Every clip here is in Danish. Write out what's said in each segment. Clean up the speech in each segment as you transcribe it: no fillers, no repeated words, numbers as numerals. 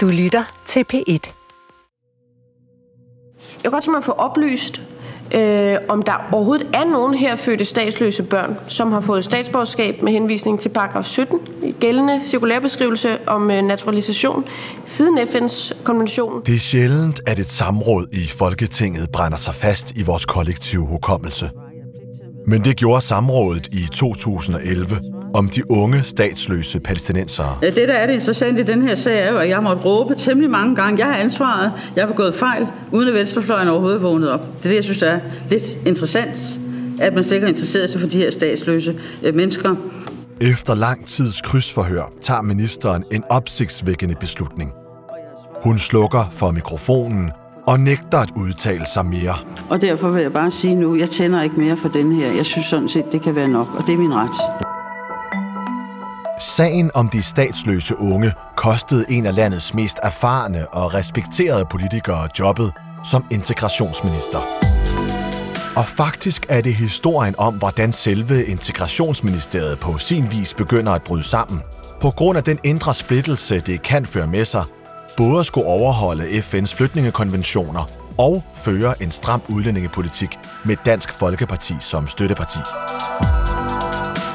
Du lytter til P1. Jeg kan godt tænke mig at få oplyst, om der overhovedet er nogen herfødte statsløse børn, som har fået statsborgerskab med henvisning til paragraf 17 i gældende cirkulærbeskrivelse om naturalisation siden FN's konvention. Det er sjældent, at et samråd i Folketinget brænder sig fast i vores kollektive hukommelse. Men det gjorde samrådet i 2011 om de unge statsløse palæstinensere. Ja, det der er det interessant i den her sag er, at jeg måtte råbe temmelig mange gange. Jeg har ansvaret, jeg har begået fejl, uden at venstrefløjen overhovedet vågnede op. Det er det, jeg synes er lidt interessant, at man sikkert interesserer sig for de her statsløse mennesker. Efter lang tids krydsforhør tager ministeren en opsigtsvækkende beslutning. Hun slukker for mikrofonen og nægter at udtale sig mere. Og derfor vil jeg bare sige nu, jeg tænder ikke mere for den her. Jeg synes sådan set, det kan være nok, og det er min ret. Sagen om de statsløse unge kostede en af landets mest erfarne og respekterede politikere jobbet som integrationsminister. Og faktisk er det historien om, hvordan selve integrationsministeriet på sin vis begynder at bryde sammen, på grund af den indre splittelse, det kan føre med sig, både at skulle overholde FN's flygtningekonventioner og føre en stram udlændingepolitik med Dansk Folkeparti som støtteparti.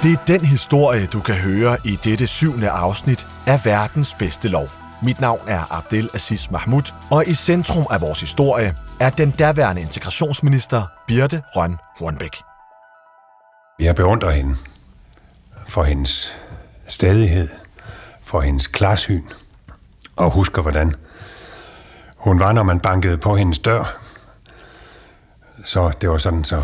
Det er den historie, du kan høre i dette 7. afsnit af Verdens Bedste Lov. Mit navn er Abdel Aziz Mahmoud, og i centrum af vores historie er den daværende integrationsminister Birthe Rønn Hornbech. Jeg beundrer hende for hendes stædighed, for hendes klarsyn, og husker, hvordan hun var, når man bankede på hendes dør. Så det var sådan så...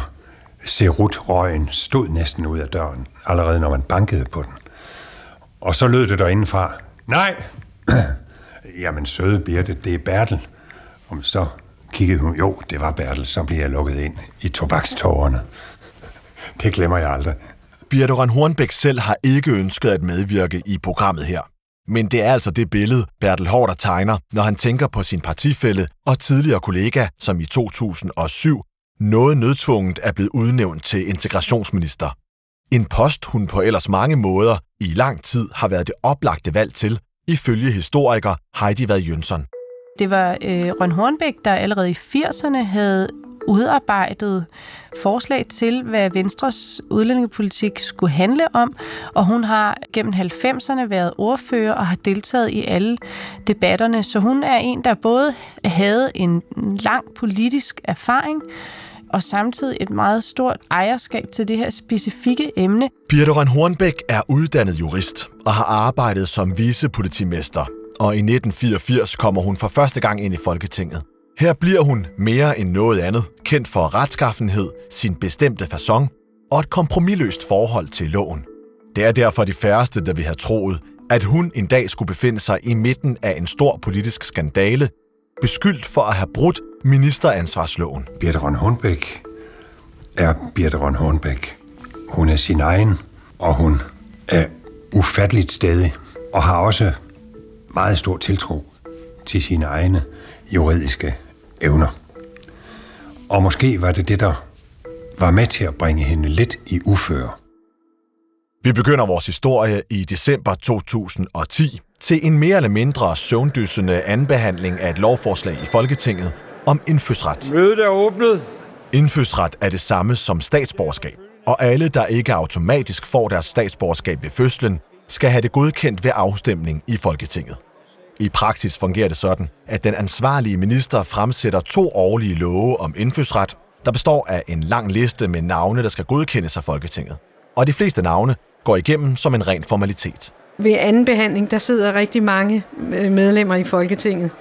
Cerutrøgen stod næsten ud af døren, allerede når man bankede på den. Og så lød det derindefra, nej, jamen søde Birthe, det er Bertel. Og så kiggede hun, jo, det var Bertel, så blev jeg lukket ind i tobakstårerne. Det glemmer jeg aldrig. Birthe Rønn Hornbech selv har ikke ønsket at medvirke i programmet her. Men det er altså det billede, Bertel Haarder tegner, når han tænker på sin partifælle og tidligere kollega, som i 2007 noget nødtvunget er blevet udnævnt til integrationsminister. En post, hun på ellers mange måder i lang tid har været det oplagte valg til, ifølge historiker Heidi Vad Jønsson. Det var Rønn Hornbech, der allerede i 80'erne havde udarbejdet forslag til, hvad Venstres udlændingepolitik skulle handle om, og hun har gennem 90'erne været ordfører og har deltaget i alle debatterne, så hun er en, der både havde en lang politisk erfaring og samtidig et meget stort ejerskab til det her specifikke emne. Birthe Rønn Hornbech er uddannet jurist og har arbejdet som vicepolitimester, og i 1984 kommer hun for første gang ind i Folketinget. Her bliver hun mere end noget andet kendt for retskaffenhed, sin bestemte facon og et kompromisløst forhold til loven. Det er derfor de færreste, der vil have troet, at hun en dag skulle befinde sig i midten af en stor politisk skandale, beskyldt for at have brudt ministeransvarsloven. Birthe Rønn Hornbech er Birthe Rønn Hornbech. Hun er sin egen, og hun er ufatteligt stædig og har også meget stor tiltro til sine egne juridiske evner. Og måske var det det, der var med til at bringe hende lidt i uføre. Vi begynder vores historie i december 2010 til en mere eller mindre søvndyssende andenbehandling af et lovforslag i Folketinget om indfødsret. Mødet er åbnet. Indfødsret er det samme som statsborgerskab, og alle, der ikke automatisk får deres statsborgerskab ved fødslen, skal have det godkendt ved afstemning i Folketinget. I praksis fungerer det sådan, at den ansvarlige minister fremsætter 2 årlige love om indfødsret, der består af en lang liste med navne, der skal godkendes af Folketinget. Og de fleste navne går igennem som en ren formalitet. Ved anden behandling, der sidder rigtig mange medlemmer i Folketinget,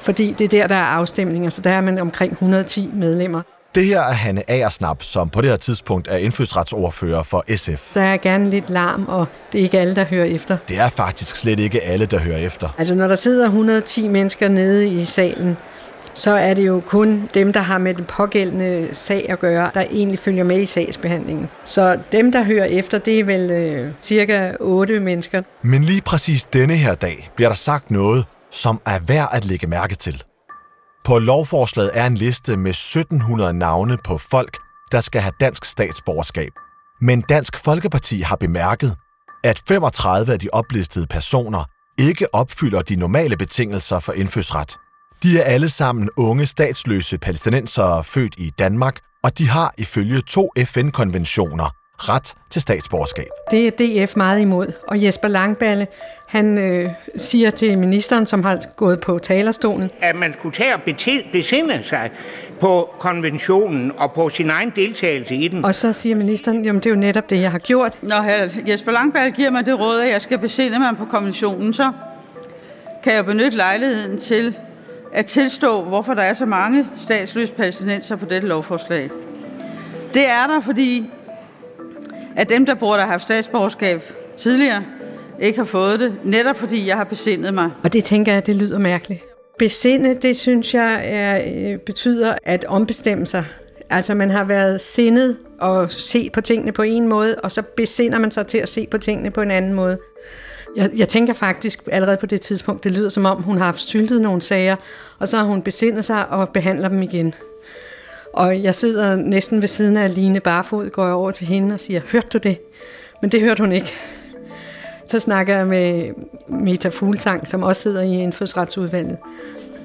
fordi det er der er afstemninger, så der er man omkring 110 medlemmer. Det her er Hanne Agersnap, som på det her tidspunkt er indfødsretsordfører for SF. Der er gerne lidt larm, og det er ikke alle, der hører efter. Det er faktisk slet ikke alle, der hører efter. Altså, når der sidder 110 mennesker nede i salen, så er det jo kun dem, der har med den pågældende sag at gøre, der egentlig følger med i sagsbehandlingen. Så dem, der hører efter, det er vel cirka 8 mennesker. Men lige præcis denne her dag bliver der sagt noget, som er værd at lægge mærke til. På lovforslaget er en liste med 1700 navne på folk, der skal have dansk statsborgerskab. Men Dansk Folkeparti har bemærket, at 35 af de oplistede personer ikke opfylder de normale betingelser for indfødsret. De er alle sammen unge statsløse palæstinensere født i Danmark, og de har ifølge 2 FN-konventioner ret til statsborgerskab. Det er DF meget imod, og Jesper Langballe, han siger til ministeren, som har gået på talerstolen, at man skulle tage og besinde sig på konventionen og på sin egen deltagelse i den. Og så siger ministeren, jamen det er jo netop det, jeg har gjort. Når Jesper Langballe giver mig det råd, at jeg skal besinde mig på konventionen, så kan jeg benytte lejligheden til at tilstå, hvorfor der er så mange statsløse palæstinenser på dette lovforslag. Det er der, fordi at dem, der burde have haft statsborgerskab tidligere, ikke har fået det, netop fordi jeg har besindet mig. Og det tænker jeg, det lyder mærkeligt. Besinde, det synes jeg betyder at ombestemme sig. Altså man har været sindet og set på tingene på en måde, og så besinder man sig til at se på tingene på en anden måde. Jeg tænker faktisk allerede på det tidspunkt, det lyder som om, hun har haft syltet nogle sager, og så har hun besindet sig og behandler dem igen. Og jeg sidder næsten ved siden af Line Barfod, går jeg over til hende og siger, hørte du det? Men det hørte hun ikke. Så snakker jeg med Meta Fuglsang, som også sidder i indfødsretsudvalget.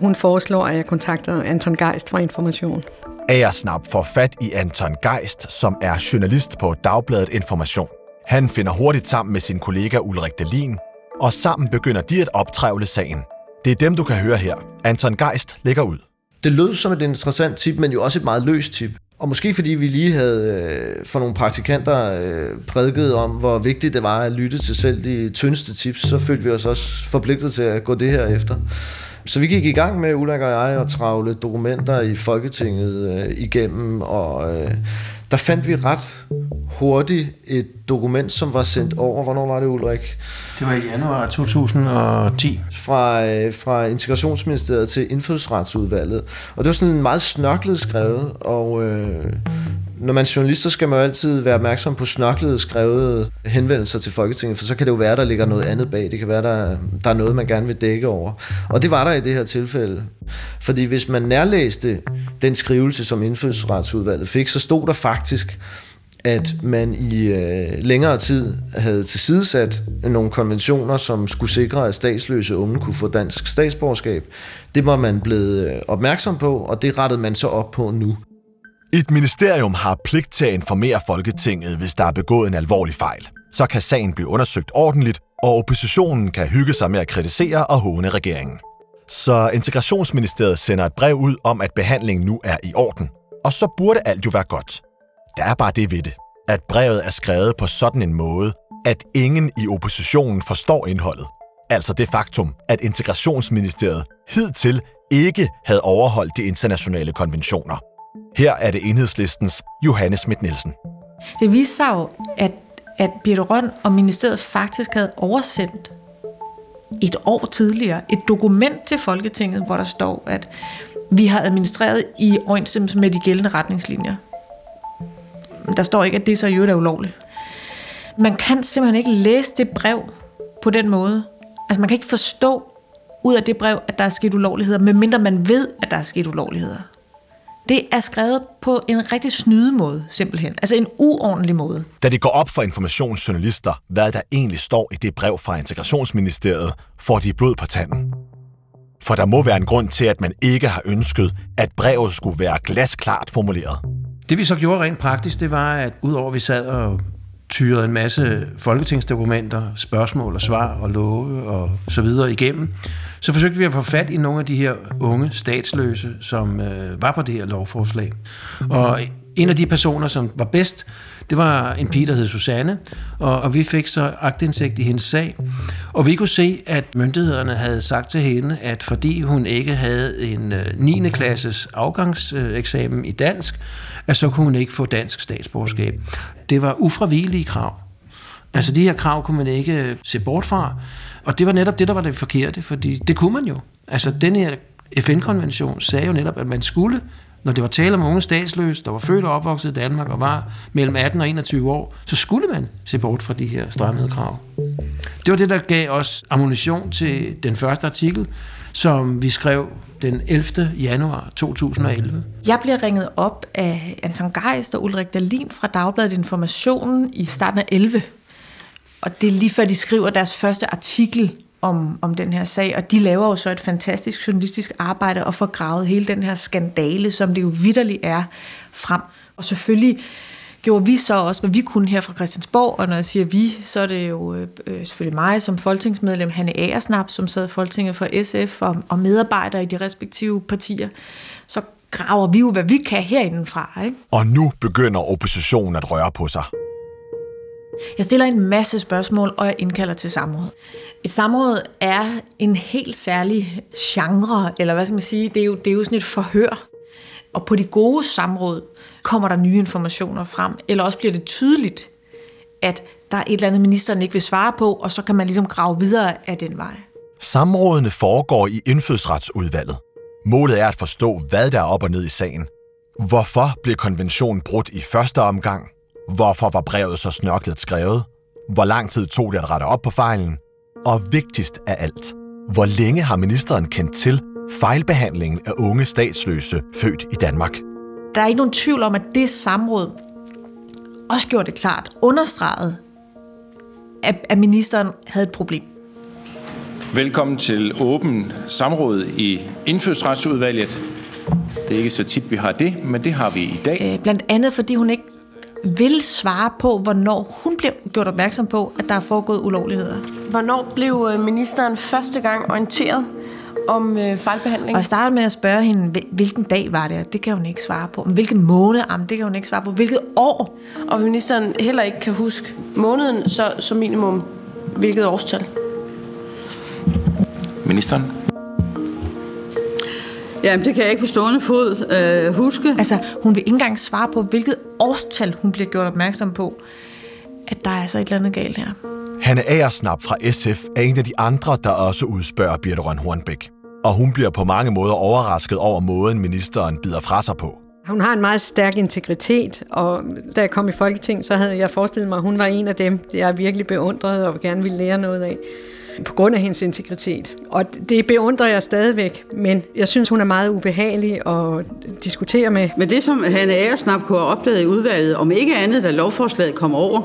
Hun foreslår, at jeg kontakter Anton Geist fra Information. Agersnap får fat i Anton Geist, som er journalist på Dagbladet Information. Han finder hurtigt sammen med sin kollega Ulrik Dahlin, og sammen begynder de at optrævle sagen. Det er dem, du kan høre her. Anton Geist lægger ud. Det lød som et interessant tip, men jo også et meget løst tip. Og måske fordi vi lige havde for nogle praktikanter prædiket om, hvor vigtigt det var at lytte til selv de tyndeste tips, så følte vi os også forpligtet til at gå det her efter. Så vi gik i gang med, Ulrik og jeg, at travle dokumenter i Folketinget igennem, og der fandt vi ret hurtigt et dokument, som var sendt over. Hvornår var det, Ulrik? Det var i januar 2010. Fra Integrationsministeriet til Indfødsretsudvalget. Og det var sådan en meget snørklet skrevet, og når man er journalist, så skal man jo altid være opmærksom på snørklet skrevet henvendelser til Folketinget, for så kan det jo være, der ligger noget andet bag. Det kan være, der er noget, man gerne vil dække over. Og det var der i det her tilfælde. Fordi hvis man nærlæste den skrivelse, som Indfødsretsudvalget fik, så stod der faktisk, at man i længere tid havde tilsidesat nogle konventioner, som skulle sikre, at statsløse unge kunne få dansk statsborgerskab. Det var man blevet opmærksom på, og det rettede man så op på nu. Et ministerium har pligt til at informere Folketinget, hvis der er begået en alvorlig fejl. Så kan sagen blive undersøgt ordentligt, og oppositionen kan hygge sig med at kritisere og håne regeringen. Så Integrationsministeriet sender et brev ud om, at behandlingen nu er i orden. Og så burde alt jo være godt. Der er bare det ved det, at brevet er skrevet på sådan en måde, at ingen i oppositionen forstår indholdet. Altså det faktum, at Integrationsministeriet hidtil ikke havde overholdt de internationale konventioner. Her er det Enhedslistens Johanne Schmidt-Nielsen. Det viste sig jo, at Birthe Rønn og ministeriet faktisk havde oversendt et år tidligere et dokument til Folketinget, hvor der står, at vi har administreret i overensstemmelse med de gældende retningslinjer. Der står ikke, at det så i øvrigt er ulovligt. Man kan simpelthen ikke læse det brev på den måde. Altså man kan ikke forstå ud af det brev, at der er sket ulovligheder, medmindre man ved, at der er sket ulovligheder. Det er skrevet på en rigtig snydemåde, simpelthen. Altså en uordentlig måde. Da det går op for informationsjournalister, hvad der egentlig står i det brev fra Integrationsministeriet, får de blod på tanden. For der må være en grund til, at man ikke har ønsket, at brevet skulle være glasklart formuleret. Det vi så gjorde rent praktisk, det var, at udover vi sad og tyrede en masse folketingsdokumenter, spørgsmål og svar og love og så videre igennem, så forsøgte vi at få fat i nogle af de her unge statsløse, som var på det her lovforslag. Og en af de personer, som var bedst, det var en pige, der hed Susanne, og vi fik så aktindsigt i hendes sag. Og vi kunne se, at myndighederne havde sagt til hende, at fordi hun ikke havde en 9. klasses afgangseksamen i dansk, at så kunne hun ikke få dansk statsborgerskab. Det var ufravigelige krav. Altså de her krav kunne man ikke se bort fra. Og det var netop det, der var det forkerte, fordi det kunne man jo. Altså den her FN-konvention sagde jo netop, at man skulle, når det var tale om unge statsløse, der var født og opvokset i Danmark og var mellem 18 og 21 år, så skulle man se bort fra de her strammede krav. Det var det, der gav os ammunition til den første artikel, som vi skrev den 11. januar 2011. Jeg bliver ringet op af Anton Geist og Ulrik Dahlin fra Dagbladet Informationen i starten af 11. Og det er lige før, de skriver deres første artikel om den her sag, og de laver jo så et fantastisk journalistisk arbejde og får gravet hele den her skandale, som det jo vitterligt er, frem. Og selvfølgelig gjorde vi så også, hvad vi kunne her fra Christiansborg, og når jeg siger vi, så er det jo selvfølgelig mig som folketingsmedlem, Hanne Agersnap, som sad i Folketinget for SF, og medarbejdere i de respektive partier, så graver vi jo, hvad vi kan herindefra, ikke? Og nu begynder oppositionen at røre på sig. Jeg stiller en masse spørgsmål, og jeg indkalder til samråd. Et samråd er en helt særlig genre, eller hvad skal man sige, det er jo sådan et forhør. Og på de gode samråd kommer der nye informationer frem, eller også bliver det tydeligt, at der er et eller andet, ministeren ikke vil svare på, og så kan man ligesom grave videre af den vej. Samrådene foregår i Indfødsretsudvalget. Målet er at forstå, hvad der er op og ned i sagen. Hvorfor blev konventionen brudt i første omgang? Hvorfor var brevet så snørklet skrevet? Hvor lang tid tog det at rette op på fejlen? Og vigtigst af alt, hvor længe har ministeren kendt til fejlbehandlingen af unge statsløse født i Danmark? Der er ikke nogen tvivl om, at det samråd også gjorde det klart, understreget, at ministeren havde et problem. Velkommen til åben samråd i Indfødsretsudvalget. Det er ikke så tit, vi har det, men det har vi i dag. Blandt andet, fordi hun ikke vil svare på, hvornår hun blev gjort opmærksom på, at der er foregået ulovligheder. Hvornår blev ministeren første gang orienteret om fejlbehandling? Og jeg startede med at spørge hende, hvilken dag var det? Det kan hun ikke svare på. Men hvilken måned? Jamen, det kan hun ikke svare på. Hvilket år? Og ministeren heller ikke kan huske måneden, så som minimum hvilket årstal? Ministeren? Jamen, det kan jeg ikke på stående fod huske. Altså, hun vil ikke engang svare på, hvilket årstal hun bliver gjort opmærksom på, at der er altså et eller andet galt her. Hanne Agersnap fra SF er en af de andre, der også udspørger Birthe Rønn Hornbech. Og hun bliver på mange måder overrasket over måden, ministeren bider fra sig på. Hun har en meget stærk integritet, og da jeg kom i Folketinget, så havde jeg forestillet mig, at hun var en af dem, jeg virkelig beundrede og gerne ville lære noget af. På grund af hendes integritet. Og det beundrer jeg stadigvæk, men jeg synes, hun er meget ubehagelig at diskutere med. Men det, som Hanne Agersnap kunne have opdaget i udvalget, om ikke andet, da lovforslaget kom over,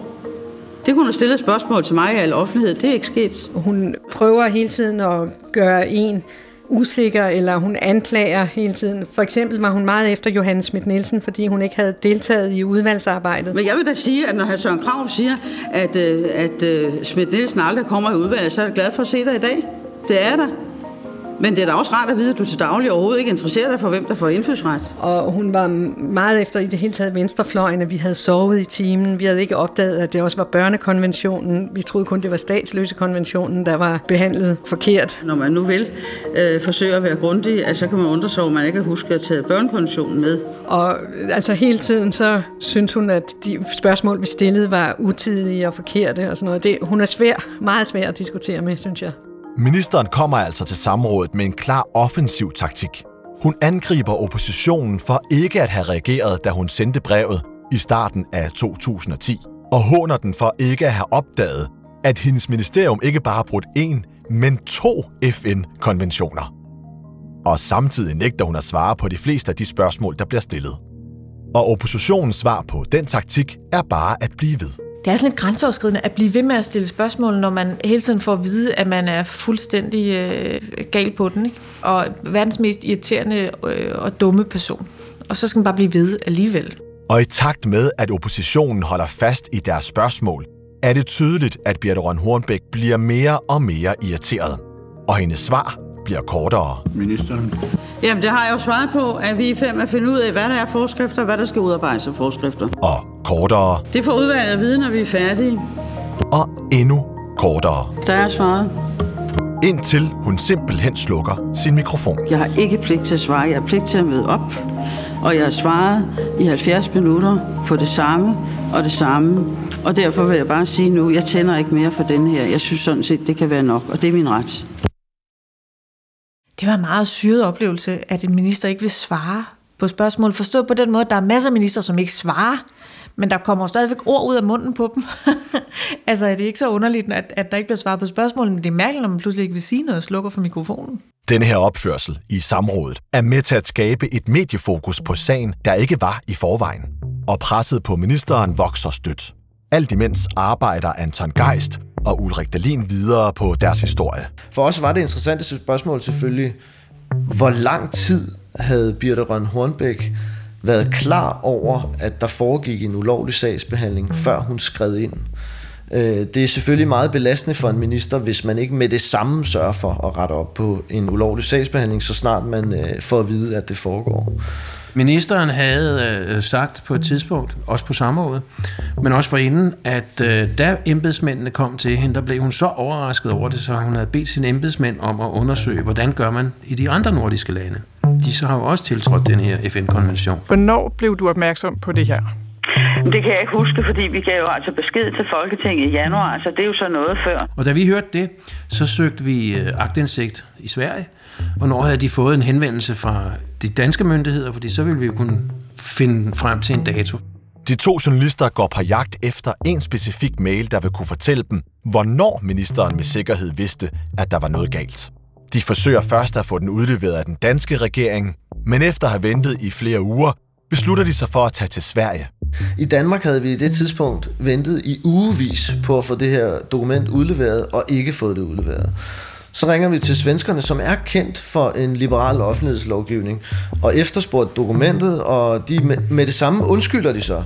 det kunne hun stille spørgsmål til mig i al offentlighed. Det er ikke sket. Hun prøver hele tiden at gøre en usikker, eller hun anklager hele tiden. For eksempel var hun meget efter Johanne Schmidt-Nielsen, fordi hun ikke havde deltaget i udvalgsarbejdet. Men jeg vil da sige, at når hr. Søren Krarup siger, at Schmidt-Nielsen aldrig kommer i udvalget, så er jeg glad for at se dig i dag. Det er der. Men det er da også rart at vide, at du til daglig overhovedet ikke interesserer dig for, hvem der får indfødsret. Og hun var meget efter i det hele taget venstrefløjen, at vi havde sovet i timen. Vi havde ikke opdaget, at det også var børnekonventionen. Vi troede kun, det var statsløsekonventionen, der var behandlet forkert. Når man nu vil forsøge at være grundig, altså, kan man undre sig, at man ikke har husket at tage børnekonventionen med. Og altså hele tiden så synes hun, at de spørgsmål, vi stillede, var utidige og forkerte og sådan noget. Hun er svær, meget svær at diskutere med, synes jeg. Ministeren kommer altså til samrådet med en klar offensiv taktik. Hun angriber oppositionen for ikke at have reageret, da hun sendte brevet i starten af 2010, og håner den for ikke at have opdaget, at hendes ministerium ikke bare har brudt 1, men 2 FN-konventioner. Og samtidig nægter hun at svare på de fleste af de spørgsmål, der bliver stillet. Og oppositionens svar på den taktik er bare at blive ved. Det er sådan lidt grænseoverskridende at blive ved med at stille spørgsmål, når man hele tiden får at vide, at man er fuldstændig gal på den, ikke? Og verdens mest irriterende og dumme person. Og så skal man bare blive ved alligevel. Og i takt med, at oppositionen holder fast i deres spørgsmål, er det tydeligt, at Birthe Rønn Hornbech bliver mere og mere irriteret. Og hendes svar bliver kortere. Ministeren? Jamen, det har jeg jo svaret på, at vi er i færd med at finde ud af, hvad der er forskrifter, hvad der skal udarbejdes af forskrifter. Og kortere. Det får udvalget at vide, når vi er færdige. Og endnu kortere. Der er svaret. Indtil hun simpelthen slukker sin mikrofon. Jeg har ikke pligt til at svare. Jeg har pligt til at møde op. Og jeg har svaret i 70 minutter på det samme og det samme. Og derfor vil jeg bare sige nu, jeg tænder ikke mere for den her. Jeg synes sådan set, det kan være nok. Og det er min ret. Det var en meget syret oplevelse, at en minister ikke vil svare på spørgsmål. Forstået på den måde, at der er masser af minister, som ikke svarer, men der kommer stadigvæk ord ud af munden på dem. Altså er det ikke så underligt, at der ikke bliver svaret på spørgsmål, men det er mærkeligt, når man pludselig ikke vil sige noget og slukker for mikrofonen. Denne her opførsel i samrådet er med til at skabe et mediefokus på sagen, der ikke var i forvejen. Og presset på ministeren vokser stødt. Alt imens arbejder Anton Geist og Ulrik Dahlin videre på deres historie. For os var det interessante spørgsmål selvfølgelig, hvor lang tid havde Birthe Rønn Hornbech været klar over, at der foregik en ulovlig sagsbehandling, før hun skred ind. Det er selvfølgelig meget belastende for en minister, hvis man ikke med det samme sørger for at rette op på en ulovlig sagsbehandling, så snart man får at vide, at det foregår. Ministeren havde sagt på et tidspunkt, også på samrådet, men også forinden, at da embedsmændene kom til hende, der blev hun så overrasket over det, så hun havde bedt sine embedsmænd om at undersøge, hvordan gør man i de andre nordiske lande. De så har jo også tiltrådt den her FN-konvention. Hvornår blev du opmærksom på det her? Det kan jeg ikke huske, fordi vi gav jo altså besked til Folketinget i januar, så det er jo så noget før. Og da vi hørte det, så søgte vi aktindsigt i Sverige. Hvornår havde de fået en henvendelse fra de danske myndigheder, fordi så ville vi jo kunne finde frem til en dato. De to journalister går på jagt efter en specifik mail, der vil kunne fortælle dem, hvornår ministeren med sikkerhed vidste, at der var noget galt. De forsøger først at få den udleveret af den danske regering, men efter at have ventet i flere uger, beslutter de sig for at tage til Sverige. I Danmark havde vi i det tidspunkt ventet i ugevis på at få det her dokument udleveret, og ikke fået det udleveret. Så ringer vi til svenskerne, som er kendt for en liberal offentlighedslovgivning, og efterspurgte dokumentet, og de med det samme undskylder de så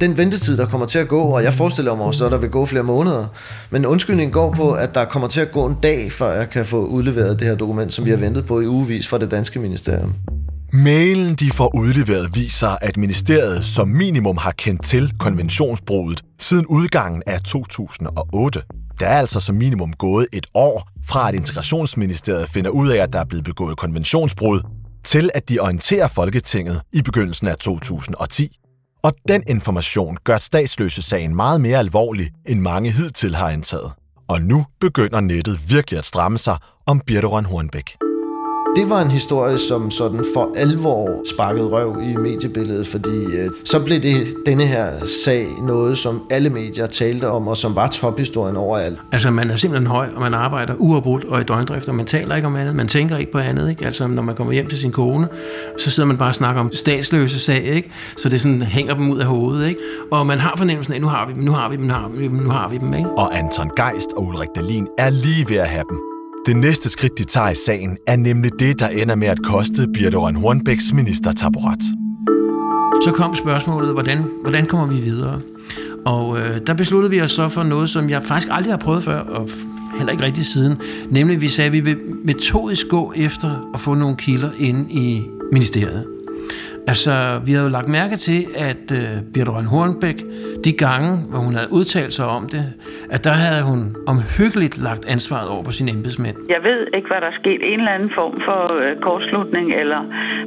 den ventetid, der kommer til at gå, og jeg forestiller mig også, at der vil gå flere måneder. Men undskyldningen går på, at der kommer til at gå en dag, før jeg kan få udleveret det her dokument, som vi har ventet på i ugevis fra det danske ministerium. Mailen, de får udleveret, viser, at ministeriet som minimum har kendt til konventionsbruddet siden udgangen af 2008. Der er altså som minimum gået et år fra, at Integrationsministeriet finder ud af, at der er blevet begået konventionsbrud, til at de orienterer Folketinget i begyndelsen af 2010. Og den information gør statsløsesagen meget mere alvorlig, end mange hidtil har antaget. Og nu begynder nettet virkelig at stramme sig om Birthe Rønn Hornbech. Det var en historie, som sådan for alvor sparkede røv i mediebilledet, fordi så blev det denne her sag noget, som alle medier talte om, og som var tophistorien overalt. Altså, man er simpelthen høj, og man arbejder uafbrudt og i døgndrift, og man taler ikke om andet, man tænker ikke på andet, ikke? Altså, når man kommer hjem til sin kone, så sidder man bare og snakker om statsløse sag, ikke? Så det sådan hænger dem ud af hovedet, ikke? Og man har fornemmelsen af, nu har vi dem, ikke? Og Anton Geist og Ulrik Dahlin er lige ved at have dem. Det næste skridt, de tager i sagen, er nemlig det, der ender med at koste Birthe Rønn Hornbechs ministertaburet. Så kom spørgsmålet, hvordan kommer vi videre? Og der besluttede vi os så for noget, som jeg faktisk aldrig har prøvet før, og heller ikke rigtig siden. Nemlig, vi sagde, at vi vil metodisk gå efter at få nogle kilder inde i ministeriet. Altså, vi havde jo lagt mærke til, at Birthe Rønn Hornbech, de gange, hvor hun havde udtalt sig om det, at der havde hun omhyggeligt lagt ansvaret over på sine embedsmænd. Jeg ved ikke, hvad der er sket. En eller anden form for kortslutning eller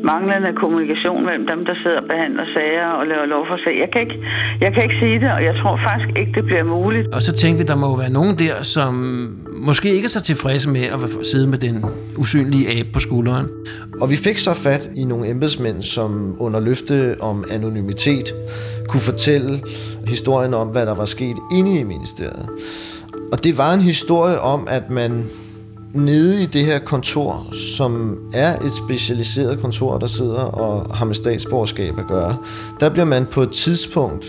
manglende kommunikation mellem dem, der sidder og behandler sager og laver lovforslag. Jeg kan ikke sige det, og jeg tror faktisk ikke, det bliver muligt. Og så tænkte vi, der må være nogen der, som måske ikke er så tilfredse med at sidde med den usynlige abe på skulderen. Og vi fik så fat i nogle embedsmænd, som under løfte om anonymitet, kunne fortælle historien om, hvad der var sket inde i ministeriet. Og det var en historie om, at man nede i det her kontor, som er et specialiseret kontor, der sidder og har med statsborgerskab at gøre, der bliver man på et tidspunkt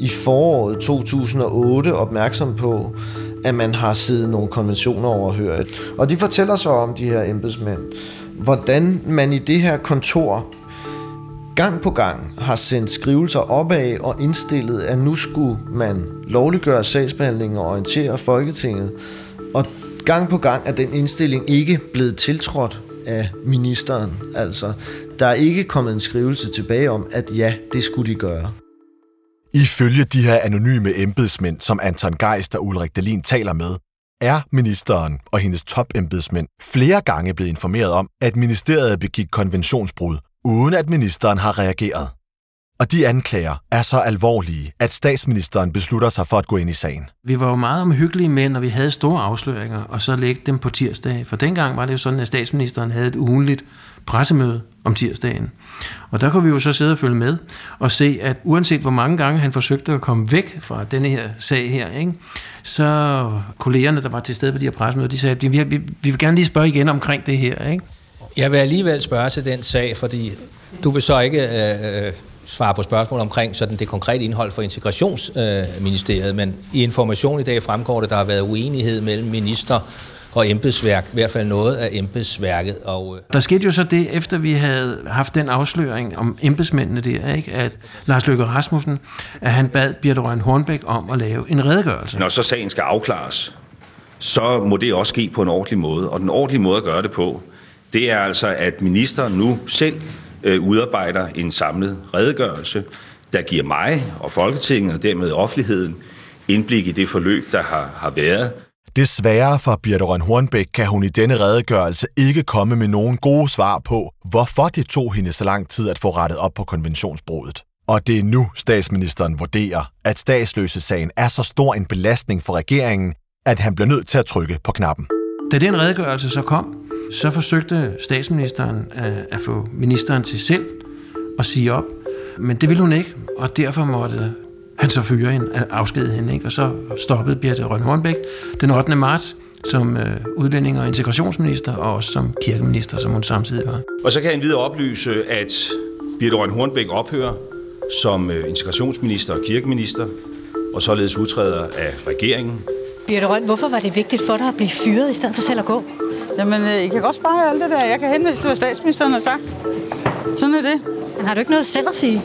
i foråret 2008 opmærksom på, at man har siddet nogle konventioner overhørt. Og de fortæller så om, de her embedsmænd, hvordan man i det her kontor gang på gang har sendt skrivelser opad og indstillet, at nu skulle man lovliggøre sagsbehandlingen og orientere Folketinget. Og gang på gang er den indstilling ikke blevet tiltrådt af ministeren. Altså, der er ikke kommet en skrivelse tilbage om, at ja, det skulle de gøre. Ifølge de her anonyme embedsmænd, som Anton Geist og Ulrik Dahlin taler med, er ministeren og hendes topembedsmænd flere gange blevet informeret om, at ministeriet begik konventionsbrud, uden at ministeren har reageret. Og de anklager er så alvorlige, at statsministeren beslutter sig for at gå ind i sagen. Vi var jo meget omhyggelige mænd, og vi havde store afsløringer, og så lægte dem på tirsdag. For dengang var det jo sådan, at statsministeren havde et ugenligt pressemøde om tirsdagen. Og der kunne vi jo så sidde og følge med og se, at uanset hvor mange gange han forsøgte at komme væk fra denne her sag her, ikke, så kollegerne, der var til stede på de her pressemøder, de sagde, at vi vil gerne lige spørge igen omkring det her, ikke? Jeg vil alligevel spørge til den sag, fordi du vil så ikke svare på spørgsmål omkring sådan det konkrete indhold for Integrationsministeriet, men i Information i dag fremgår det, der har været uenighed mellem minister og embedsværk, i hvert fald noget af embedsværket. Og der skete jo så det, efter vi havde haft den afsløring om embedsmændene der, ikke? At Lars Løkke Rasmussen, at han bad Birthe Rønn Hornbech om at lave en redegørelse. Når så sagen skal afklares, så må det også ske på en ordentlig måde, og den ordentlige måde at gøre det på, det er altså, at ministeren nu selv udarbejder en samlet redegørelse, der giver mig og Folketinget og dermed offentligheden indblik i det forløb, der har været. Desværre for Birthe Rønn Hornbech kan hun i denne redegørelse ikke komme med nogen gode svar på, hvorfor det tog hende så lang tid at få rettet op på konventionsbruddet. Og det er nu, statsministeren vurderer, at statsløsesagen er så stor en belastning for regeringen, at han bliver nødt til at trykke på knappen. Da den redegørelse så kom, så forsøgte statsministeren at få ministeren til selv at sige op, men det ville hun ikke, og derfor måtte han så fyre hende, afskedige hende, ikke? Og så stoppede Birthe Rønn Hornbech den 8. marts som udlænding- og integrationsminister, og også som kirkeminister, som hun samtidig var. Og så kan jeg endvidere oplyse, at Birthe Rønn Hornbech ophører som integrationsminister og kirkeminister, og således udtræder af regeringen. Birthe Rønn, hvorfor var det vigtigt for dig at blive fyret, i stedet for selv at gå? Jamen, I kan godt spare alt det der. Jeg kan henvise til, hvad statsministeren har sagt. Sådan er det. Men har du ikke noget selv at sige?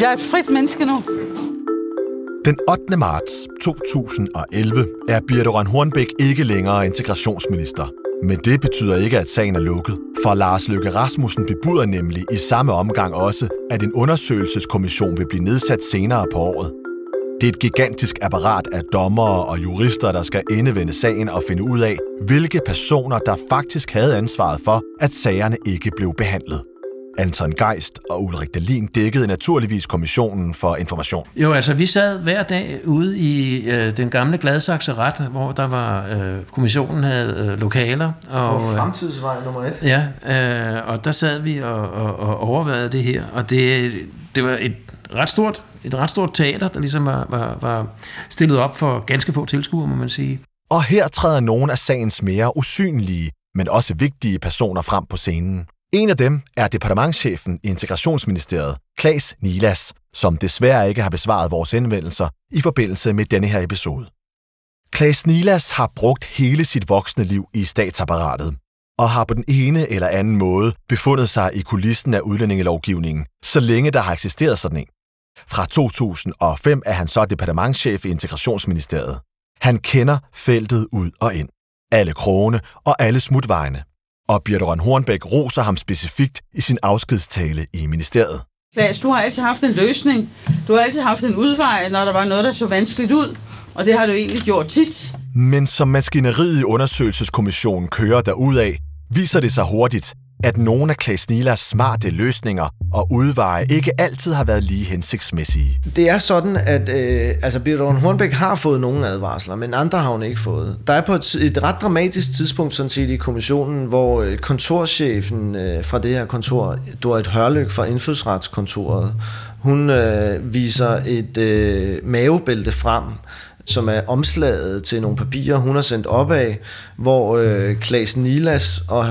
Jeg er et frit menneske nu. Den 8. marts 2011 er Birthe Rønn Hornbech ikke længere integrationsminister. Men det betyder ikke, at sagen er lukket. For Lars Løkke Rasmussen bebuder nemlig i samme omgang også, at en undersøgelseskommission vil blive nedsat senere på året. Det er et gigantisk apparat af dommere og jurister, der skal endevende sagen og finde ud af, hvilke personer, der faktisk havde ansvaret for, at sagerne ikke blev behandlet. Anton Geist og Ulrik Dahlin dækkede naturligvis kommissionen for Information. Jo, altså vi sad hver dag ude i den gamle Gladsaxe Ret, hvor der var kommissionen havde lokaler. Og Fremtidsvej nummer 1. Ja, og der sad vi og overvejede det her, og det var et ret stort teater, der ligesom var stillet op for ganske få tilskuere, må man sige. Og her træder nogle af sagens mere usynlige, men også vigtige personer frem på scenen. En af dem er departementschefen i Integrationsministeriet, Claes Nilas, som desværre ikke har besvaret vores henvendelser i forbindelse med denne her episode. Claes Nilas har brugt hele sit voksne liv i statsapparatet og har på den ene eller anden måde befundet sig i kulissen af udlændingelovgivningen, så længe der har eksisteret sådan en. Fra 2005 er han så departementschef i Integrationsministeriet. Han kender feltet ud og ind, alle krogene og alle smutvejene. Og Birthe Rønn Hornbech roser ham specifikt i sin afskedstale i ministeriet. Claes, du har altid haft en løsning. Du har altid haft en udvej, når der var noget, der så vanskeligt ud. Og det har du egentlig gjort tit. Men som maskineriet i undersøgelseskommissionen kører derudaf, viser det sig hurtigt, at nogle af Claes Nilas smarte løsninger og udveje ikke altid har været lige hensigtsmæssige. Det er sådan, at Birthe Rønn Hornbech har fået nogle advarsler, men andre har hun ikke fået. Der er på et ret dramatisk tidspunkt sådan set i kommissionen, hvor kontorchefen fra det her kontor, Dorrit Hørløk fra Indfødsretskontoret, hun viser et mavebælte frem, som er omslaget til nogle papirer, hun har sendt op af, hvor Claes Nilas og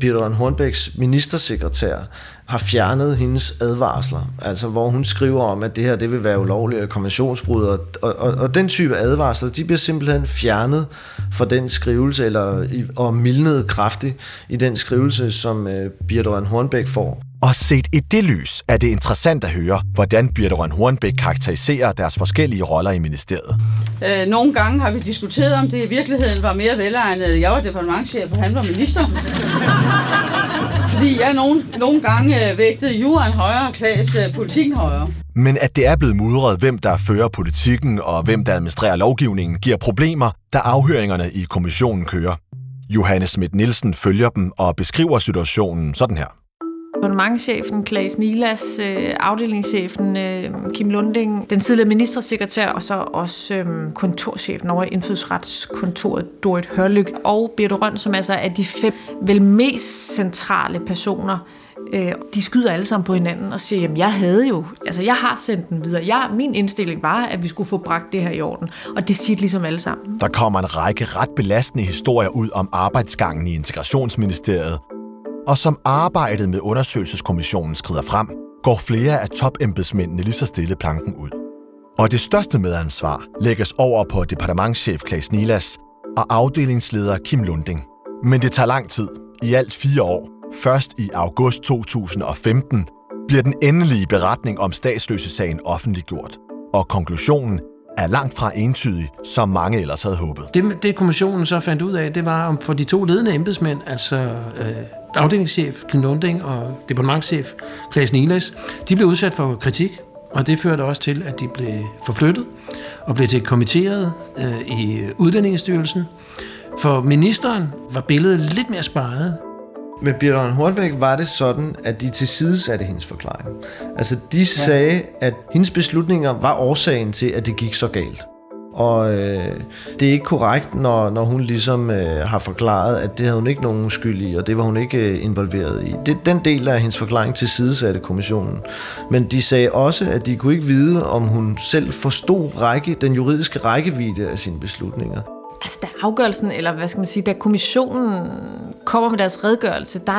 Birthe Rønn Hornbechs ministersekretær har fjernet hendes advarsler. Altså, hvor hun skriver om, at det her det vil være ulovlige konventionsbrud, og den type advarsler, de bliver simpelthen fjernet fra den skrivelse, og mildnet kraftigt i den skrivelse, som Birthe Rønn Hornbech får. Og set i det lys er det interessant at høre, hvordan Birthe Rønn Hornbech karakteriserer deres forskellige roller i ministeriet. Nogle gange har vi diskuteret, om det i virkeligheden var mere velegnet. Jeg var departementchef, og han var minister. Fordi jeg nogle gange vægtede juraen højere og Claes politikken højere. Men at det er blevet mudret, hvem der fører politikken og hvem der administrerer lovgivningen, giver problemer, da afhøringerne i kommissionen kører. Johanne Schmidt-Nielsen følger dem og beskriver situationen sådan her. Departementschefen Claes Nilas, afdelingschefen Kim Lunding, den tidligere ministersekretær og så også kontorchefen over Indfødsretskontoret Dorrit Hørlyk og Birthe Rønn, som altså er de 5 vel mest centrale personer. De skyder alle sammen på hinanden og siger, jamen jeg har sendt den videre. Min indstilling var, at vi skulle få bragt det her i orden, og det siger de ligesom alle sammen. Der kommer en række ret belastende historier ud om arbejdsgangen i Integrationsministeriet, og som arbejdet med undersøgelseskommissionen skrider frem, går flere af topembedsmændene lige så stille planken ud. Og det største medansvar lægges over på departementschef Claes Nilas og afdelingsleder Kim Lunding. Men det tager lang tid, i alt 4 år. Først i august 2015 bliver den endelige beretning om statsløsesagen offentliggjort, og konklusionen er langt fra entydig, som mange ellers havde håbet. Det kommissionen så fandt ud af, det var om for de 2 ledende embedsmænd, altså afdelingschef Kim Lunding og departementschef Claes Nilas, de blev udsat for kritik, og det førte også til, at de blev forflyttet og blev til kommitteret i Udlændingestyrelsen. For ministeren var billedet lidt mere sparet. Med Bjørn Hornbæk var det sådan, at de tilsidesatte hendes forklaring. Altså, de sagde, at hendes beslutninger var årsagen til, at det gik så galt. Og det er ikke korrekt, når hun ligesom har forklaret, at det havde hun ikke nogen skyld i, og det var hun ikke involveret i. Det, den del af hendes forklaring tilsidesatte kommissionen. Men de sagde også, at de kunne ikke vide, om hun selv forstod den juridiske rækkevidde af sine beslutninger. Altså, da afgørelsen, eller hvad skal man sige, da kommissionen kommer med deres redegørelse, der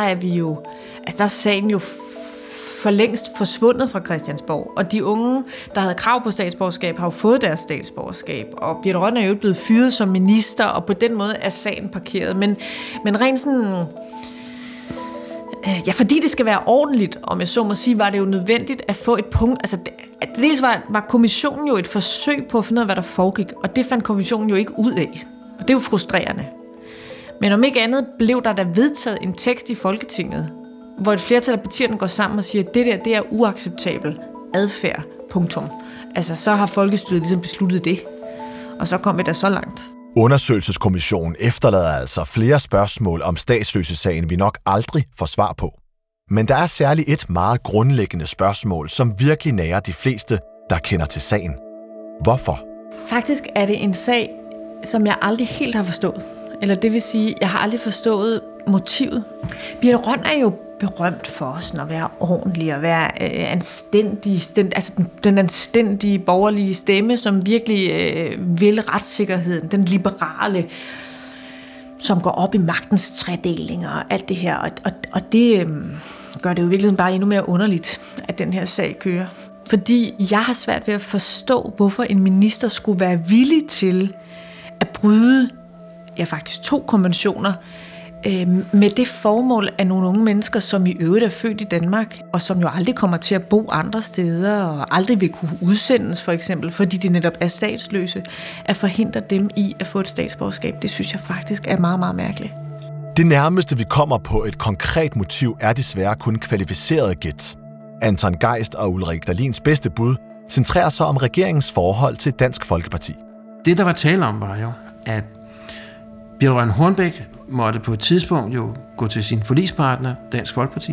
er sagen jo for længst forsvundet fra Christiansborg. Og de unge, der havde krav på statsborgerskab, har jo fået deres statsborgerskab. Og Birthe Rønn er jo blevet fyret som minister, og på den måde er sagen parkeret. Men rent sådan... Ja, fordi det skal være ordentligt, om jeg så må sige, var det jo nødvendigt at få et punkt. Altså, dels var kommissionen jo et forsøg på at finde ud af, hvad der foregik, og det fandt kommissionen jo ikke ud af. Og det er jo frustrerende. Men om ikke andet blev der da vedtaget en tekst i Folketinget, hvor et flertal af partierne går sammen og siger, at det der, det er uacceptabel adfærd, punktum. Altså, så har folkestyret ligesom besluttet det, og så kom vi da så langt. Undersøgelseskommissionen efterlader altså flere spørgsmål om statsløsesagen, vi nok aldrig får svar på. Men der er særligt et meget grundlæggende spørgsmål, som virkelig nærer de fleste, der kender til sagen. Hvorfor? Faktisk er det en sag, som jeg aldrig helt har forstået. Eller det vil sige, jeg har aldrig forstået motivet. Birthe Rønn er jo berømt for os, at være ordentlig og være anstændig. Den anstændige borgerlige stemme, som virkelig vil retssikkerheden. Den liberale, som går op i magtens tredeling og alt det her. Og det gør det jo virkelig bare endnu mere underligt, at den her sag kører. Fordi jeg har svært ved at forstå, hvorfor en minister skulle være villig til at bryde faktisk 2 konventioner, med det formål af nogle unge mennesker, som i øvrigt er født i Danmark, og som jo aldrig kommer til at bo andre steder, og aldrig vil kunne udsendes for eksempel, fordi de netop er statsløse, at forhindre dem i at få et statsborgerskab. Det synes jeg faktisk er meget, meget mærkeligt. Det nærmeste, vi kommer på et konkret motiv, er desværre kun kvalificeret gæt. Anton Geist og Ulrik Dahlins bedste bud centrerer sig om regeringens forhold til Dansk Folkeparti. Det, der var tale om, var jo, at Birthe Rønn Hornbæk måtte på et tidspunkt jo gå til sin forligspartner, Dansk Folkeparti,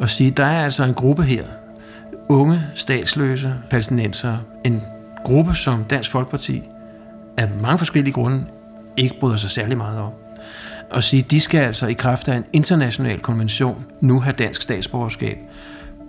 og sige, der er altså en gruppe her, unge, statsløse, palæstinensere, en gruppe, som Dansk Folkeparti af mange forskellige grunde ikke bryder sig særlig meget om. Og sige, de skal altså i kraft af en international konvention nu have dansk statsborgerskab,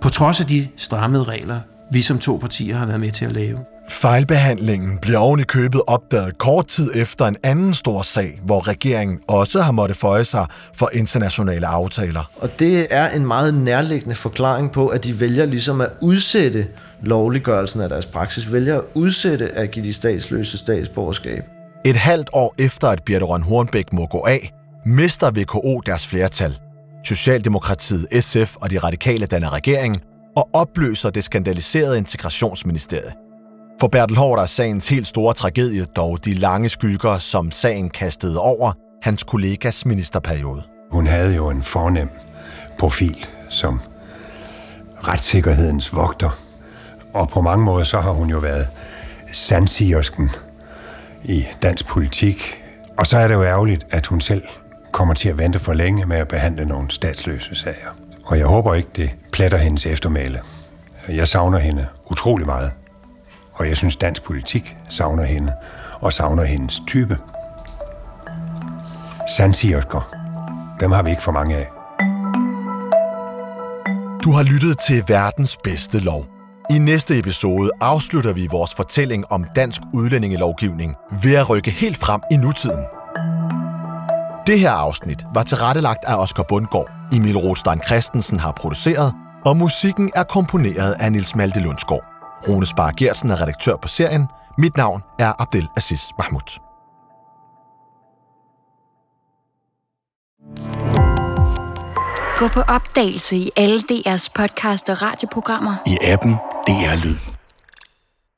på trods af de strammede regler, vi som 2 partier har været med til at lave. Fejlbehandlingen bliver oven i købet opdaget kort tid efter en anden stor sag, hvor regeringen også har måttet føje sig for internationale aftaler. Og det er en meget nærliggende forklaring på, at de vælger ligesom at udsætte lovliggørelsen af deres praksis, vælger at udsætte at give de statsløse statsborgerskab. Et halvt år efter, at Birthe Rønn Hornbæk må gå af, mister VKO deres flertal. Socialdemokratiet, SF og de radikale danner regering og opløser det skandaliserede integrationsministeriet. For Bertel Haarder er sagens helt store tragedie dog de lange skygger, som sagen kastede over hans kollegas ministerperiode. Hun havde jo en fornem profil som retssikkerhedens vogter, og på mange måder så har hun jo været sandsigersken i dansk politik. Og så er det jo ærgerligt, at hun selv kommer til at vente for længe med at behandle nogle statsløse sager. Og jeg håber ikke, det pletter hendes eftermæle. Jeg savner hende utrolig meget. Og jeg synes, dansk politik savner hende, og savner hendes type. Sandsigersker. Dem har vi ikke for mange af. Du har lyttet til Verdens Bedste Lov. I næste episode afslutter vi vores fortælling om dansk udlændingelovgivning ved at rykke helt frem i nutiden. Det her afsnit var tilrettelagt af Oscar Bundgaard. Emil Rothstein Christensen har produceret, og musikken er komponeret af Niels Malte Lundsgaard. Rune Sparre Geertsen er redaktør på serien. Mit navn er Abdel Aziz Mahmoud. Gå på opdagelse i alle DR's podcast og radioprogrammer. I appen DR Lyd.